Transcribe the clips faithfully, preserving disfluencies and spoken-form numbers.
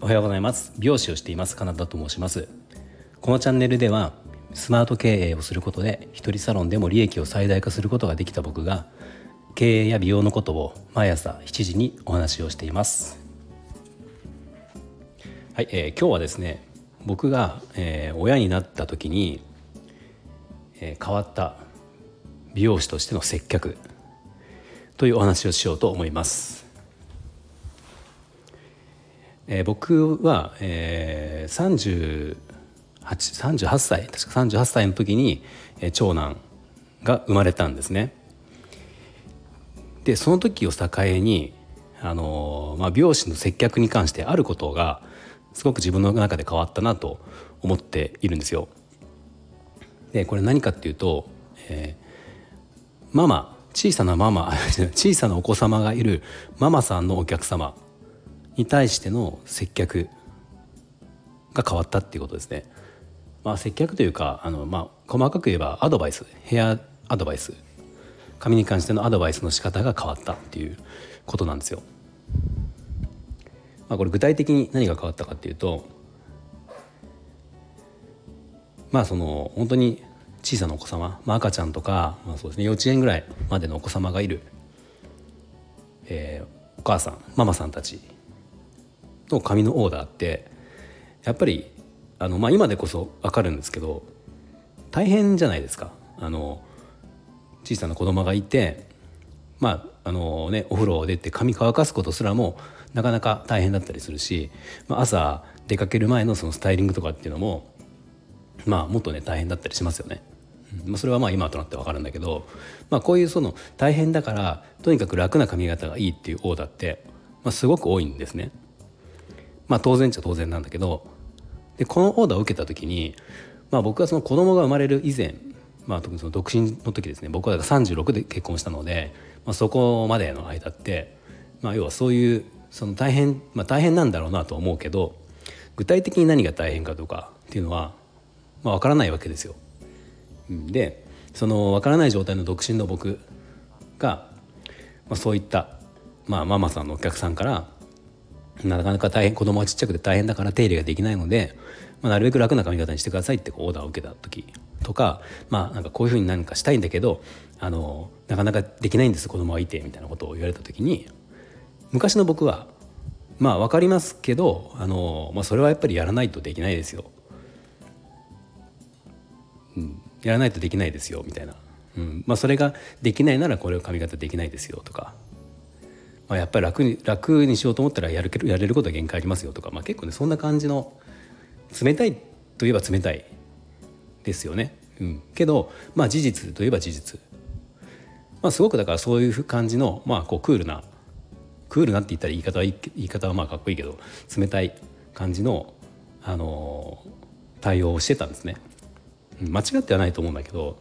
おはようございます。美容師をしていますカナダと申します。このチャンネルではスマート経営をすることで一人サロンでも利益を最大化することができた僕が、経営や美容のことを毎朝しちじにお話をしています。はい、えー、今日はですね、僕が、えー、親になった時に、えー、変わった美容師としての接客というお話をしようと思います。えー、僕は、えー、38歳、確かさんじゅうはっさいの時に、えー、長男が生まれたんですね。で、その時を境に、あのーまあ、美容師の接客に関してあることがすごく自分の中で変わったなと思っているんですよ。で、これ何かっていうと、えー、ママ小さなママ小さなお子様がいるママさんのお客様に対しての接客が変わったっていうことですね。まあ、接客というか、あの、まあ、細かく言えばアドバイス、ヘアアドバイス、髪に関してのアドバイスの仕方が変わったっていうことなんですよ。まあ、これ具体的に何が変わったかっていうと、まあその本当に小さなお子様、まあ、赤ちゃんとか、まあそうですね、幼稚園ぐらいまでのお子様がいる、えー、お母さん、ママさんたちの髪のオーダーってやっぱりあの、まあ、今でこそ分かるんですけど大変じゃないですか。あの小さな子供がいて、まああのね、お風呂を出て髪乾かすことすらもなかなか大変だったりするし、まあ、朝出かける前のそのスタイリングとかっていうのも、まあ、もっとね大変だったりしますよね。まあ、それはまあ今となって分かるんだけど、まあ、こういうその大変だからとにかく楽な髪型がいいっていうオーダーって、まあ、すごく多いんですね。まあ、当然っちゃ当然なんだけど、でこのオーダーを受けた時に、まあ、僕はその子供が生まれる以前、まあ、特にその独身の時ですね、僕はだからさんじゅうろくで結婚したので、まあ、そこまでの間って、まあ、要はそういうその大変、まあ、大変なんだろうなと思うけど、具体的に何が大変かとかっていうのは、まあ、分からないわけですよ。でその分からない状態の独身の僕が、まあ、そういった、まあ、ママさんのお客さんからなかなか大変、子供はちっちゃくて大変だから手入れができないので、まあ、なるべく楽な髪型にしてくださいってオーダーを受けた時とか、まあ、なんかこういうふうに何かしたいんだけどあのなかなかできないんです、子供はいてみたいなことを言われた時に、昔の僕はまあ分かりますけど、あの、まあ、それはやっぱりやらないとできないですよ、うん、やらないとできないですよみたいな、うん、まあ、それができないならこれを髪型できないですよとか、まあ、やっぱり楽に、楽にしようと思ったらやる、やれることは限界ありますよとか、まあ、結構ねそんな感じの冷たいといえば冷たいですよね。うん、けど、まあ、事実といえば事実、まあ、すごくだからそういう感じの、まあ、こうクールなクールなって言ったら言い方は言い方はまあかっこいいけど冷たい感じの、あのー、対応をしてたんですね。間違ってはないと思うんだけど、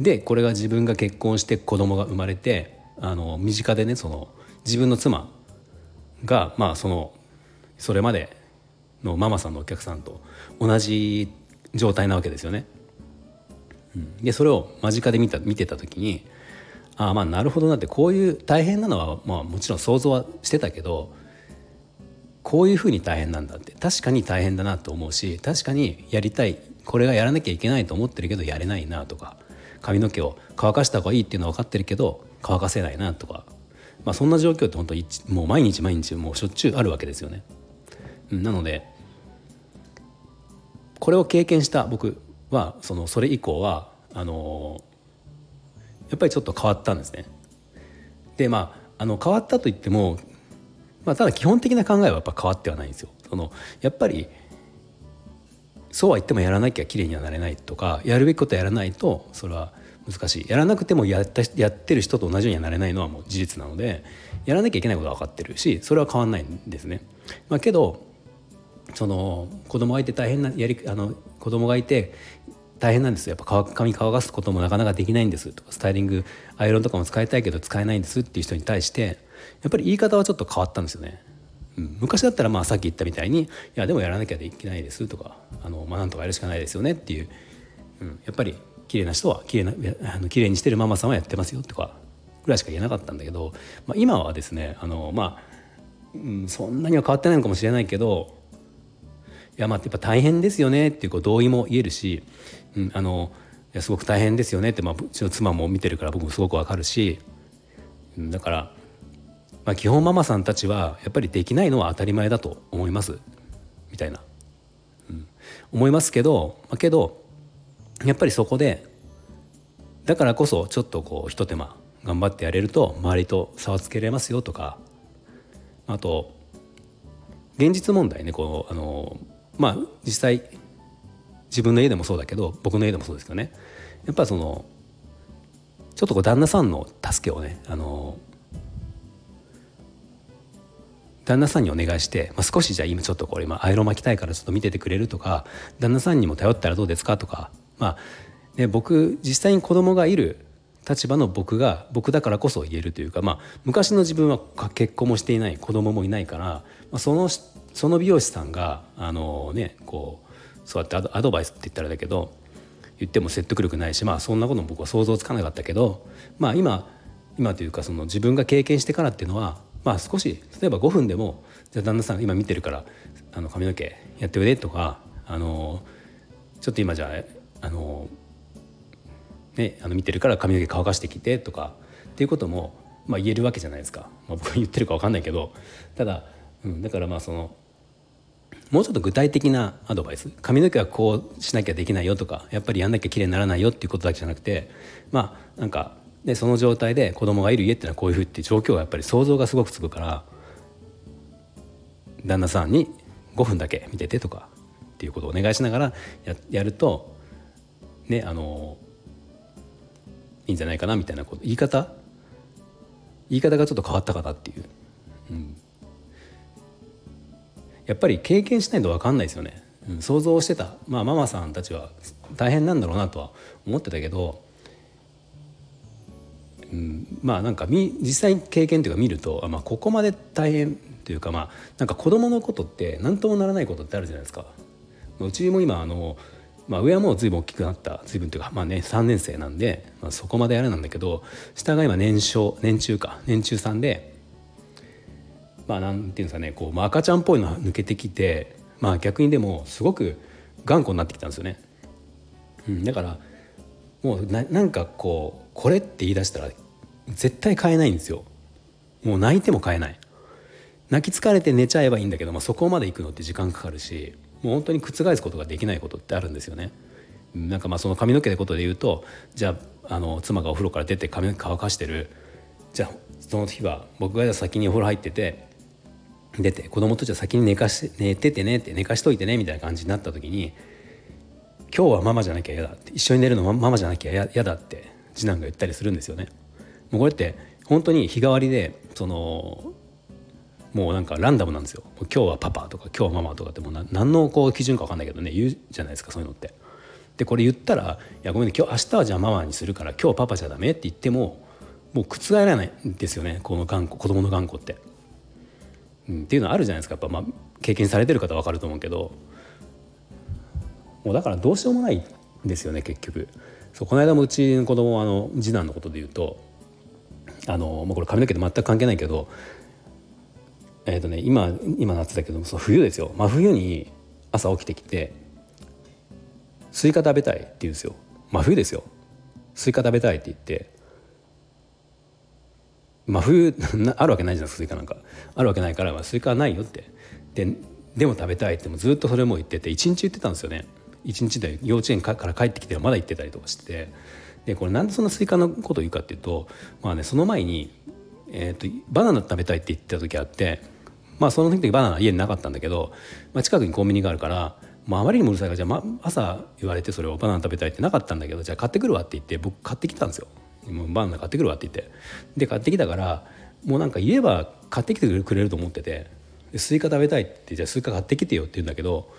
でこれが自分が結婚して子供が生まれて、あのー、身近でね、その自分の妻が、まあ、そのそれまでのママさんのお客さんと同じ状態なわけですよね。でそれを間近で見た見てた時に、ああまあなるほどなって、こういう大変なのは、まあ、もちろん想像はしてたけど、こういうふうに大変なんだって、確かに大変だなと思うし、確かにやりたい、これがやらなきゃいけないと思ってるけどやれないなとか、髪の毛を乾かした方がいいっていうのは分かってるけど乾かせないなとか、まあ、そんな状況って本当にもう毎日毎日もうしょっちゅうあるわけですよね。なのでこれを経験した僕は そのそれ以降はあのやっぱりちょっと変わったんですね。でまあ、あの変わったといっても、まあ、ただ基本的な考えはやっぱ変わってはないんですよ。そのやっぱりそうは言ってもやらなきゃ綺麗にはなれないとか、やるべきことはやらないとそれは難しい、やらなくてもやったやってる人と同じようにはなれないのはもう事実なので、やらなきゃいけないことは分かってるし、それは変わんないんですね。まあ、けどその子供がいて大変なやりあの子供がいて大変なんですよ、やっぱ髪乾かすこともなかなかできないんですとか、スタイリングアイロンとかも使いたいけど使えないんですっていう人に対して、やっぱり言い方はちょっと変わったんですよね。うん、昔だったらまあさっき言ったみたいに、いやでもやらなきゃいけないですとか、あの、まあ、なんとかやるしかないですよねっていう、うん、やっぱり綺麗な人は綺麗なあの綺麗にしてるママさんはやってますよとか、ぐらいしか言えなかったんだけど、まあ、今はですねあの、まあうん、そんなには変わってないのかもしれないけど、いやまあやっぱ大変ですよねっていうこう同意も言えるし、うん、あのいやすごく大変ですよねって、まあ、うちの妻も見てるから僕もすごくわかるし、だから、まあ、基本ママさんたちはやっぱりできないのは当たり前だと思いますみたいな、うん、思いますけど、まあ、けどやっぱりそこでだからこそちょっとこうひと手間頑張ってやれると周りと差をつけれますよとか、あと現実問題ね、こうあのまあ実際自分の家でもそうだけど僕の家でもそうですけどね、やっぱそのちょっとこう旦那さんの助けをねあの旦那さんにお願いして、まあ、少しじゃあ今ちょっとこれ今アイロン巻きたいからちょっと見ててくれるとか、旦那さんにも頼ったらどうですかとか、まあね僕実際に子供がいる立場の僕が僕だからこそ言えるというか、まあ、昔の自分は結婚もしていない子供もいないから、まあ、その、その美容師さんがあの、ね、こうそうやってアドバイスって言ったらだけど言っても説得力ないし、まあ、そんなことも僕は想像つかなかったけど、まあ、今、今というかその自分が経験してからっていうのは、まあ、少し例えばごふんでもじゃ旦那さん今見てるからあの髪の毛やっておいでとか、あのちょっと今じゃあ、あのね、あの見てるから髪の毛乾かしてきてとかっていうことも、まあ、言えるわけじゃないですか、まあ、僕は言ってるか分かんないけど、ただ、うん、だからまあそのもうちょっと具体的なアドバイス、髪の毛はこうしなきゃできないよとかやっぱりやんなきゃ綺麗にならないよっていうことだけじゃなくて、まあなんかでその状態で子供がいる家ってのはこういうふうっていう状況はやっぱり想像がすごくつくから、旦那さんにごふんだけ見ててとかっていうことをお願いしながら や, やるとねあのいいんじゃないかなみたいなこと、言い方言い方がちょっと変わったかなっていう、うん、やっぱり経験しないと分かんないですよね、うん、想像してた、まあ、ママさんたちは大変なんだろうなとは思ってたけど、うん、まあなんか実際に経験というか見ると、まあ、ここまで大変というか、まあなんか子供のことって何ともならないことってあるじゃないですか。うちも今あのまあ、上はもう随分大きくなった随分というか、まあね、さんねん生なんで、まあ、そこまであれなんだけど、下が今年少年中か年中さんで、まあなんていうんですかねこう、まあ、赤ちゃんっぽいのが抜けてきて、まあ、逆にでもすごく頑固になってきたんですよね、うん、だからもう な, なんかこうこれって言い出したら絶対変えないんですよ。もう泣いても変えない、泣き疲れて寝ちゃえばいいんだけど、まあ、そこまで行くのって時間かかるし、もう本当に覆すことができないことってあるんですよね。なんかまあその髪の毛のことで言うと、じゃ あ, あの妻がお風呂から出て髪の毛乾かしてる、じゃあその日は僕が先にお風呂入ってて出て子供とじゃ先に寝かし寝ててねって寝かしといてねみたいな感じになった時に、今日はママじゃなきゃ嫌だって、一緒に寝るのママじゃなきゃ嫌だって次男が言ったりするんですよね。もうこれって本当に日替わりでそのもうなんかランダムなんですよ。今日はパパとか今日はママとかってもう何のこう基準か分かんないけどね、言うじゃないですかそういうのって。でこれ言ったらいやごめんね今日明日はじゃあママにするから今日パパじゃダメって言ってももう覆らないんですよね、この頑固、子供の頑固って、うん、っていうのはあるじゃないですか。やっぱまあ経験されてる方は分かると思うけど、もうだからどうしようもないんですよね結局。そうこの間もうちの子供はあの次男のことで言うとあのもうこれ髪の毛と全く関係ないけどえーとね、今今夏だけども、そう冬ですよ、真冬に朝起きてきてスイカ食べたいって言うんですよ。真冬ですよ、スイカ食べたいって言って、真冬あるわけないじゃないですか、スイカなんかあるわけないから、まあ、スイカはないよって、 で, でも食べたいってもうずっとそれも言ってて一日言ってたんですよね。一日で幼稚園から帰ってきてまだ言ってたりとかして、でこれなんでそんなスイカのことを言うかっていうと、まあねその前にえー、とバナナ食べたいって言ってた時あって、まあ、その時バナナ家になかったんだけど、まあ、近くにコンビニがあるから、まあ、あまりにもうるさいからじゃあ、ま、朝言われてそれをバナナ食べたいってなかったんだけど、じゃあ買ってくるわって言って僕買ってきたんですよ。もうバナナ買ってくるわって言ってで買ってきたから、もうなんか言えば買ってきてくれると思ってて、スイカ食べたいってじゃあスイカ買ってきてよって言うんだけど、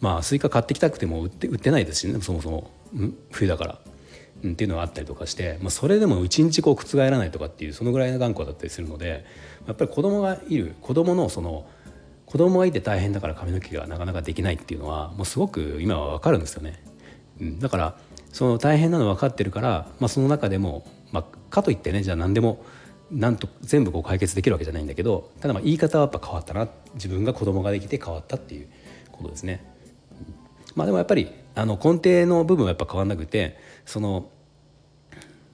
まあスイカ買ってきたくても売って、売ってないですしねそもそも冬だからっていうのがあったりとかして、まあ、それでも一日こう覆らないとかっていうそのぐらいの頑固だったりするので、やっぱり子供がいる子供のその子供がいて大変だから髪の毛がなかなかできないっていうのはもうすごく今は分かるんですよね。だからその大変なの分かってるから、まあ、その中でもまあ、かといってねじゃあ何でもなんと全部こう解決できるわけじゃないんだけど、ただまあ言い方はやっぱ変わったな、自分が子供ができて変わったっていうことですね。まあ、でもやっぱりあの根底の部分はやっぱ変わんなくて、その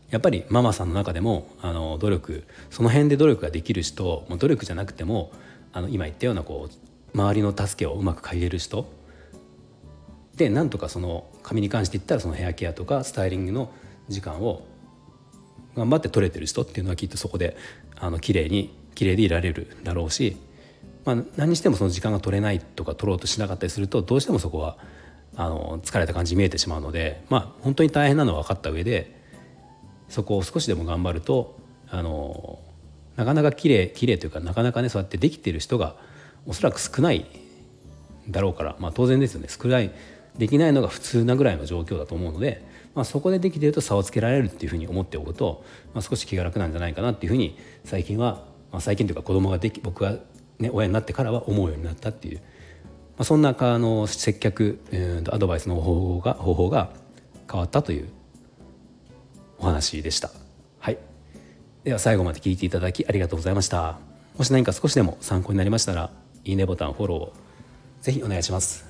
やっぱりママさんの中でもあの努力、その辺で努力ができる人、努力じゃなくてもあの今言ったようなこう周りの助けをうまく借りれる人で、なんとかその髪に関して言ったらそのヘアケアとかスタイリングの時間を頑張って取れてる人っていうのはきっとそこであの綺麗に綺麗でいられるだろうし、まあ、何にしてもその時間が取れないとか取ろうとしなかったりするとどうしてもそこはあの疲れた感じに見えてしまうので、まあ、本当に大変なのは分かった上でそこを少しでも頑張るとあのなかなか綺麗綺麗というかなかなかねそうやってできている人がおそらく少ないだろうから、まあ、当然ですよね、少ないできないのが普通なぐらいの状況だと思うので、まあ、そこでできていると差をつけられるっていうふうに思っておくと、まあ、少し気が楽なんじゃないかなっていうふうに最近は、まあ、最近というか子供ができ僕が、ね、親になってからは思うようになったっていう、まあ、そんなあの接客、えー、アドバイスの方法が、方法が変わったというお話でした。はい、では最後まで聞いていただきありがとうございました。もし何か少しでも参考になりましたらいいねボタンフォローをぜひお願いします。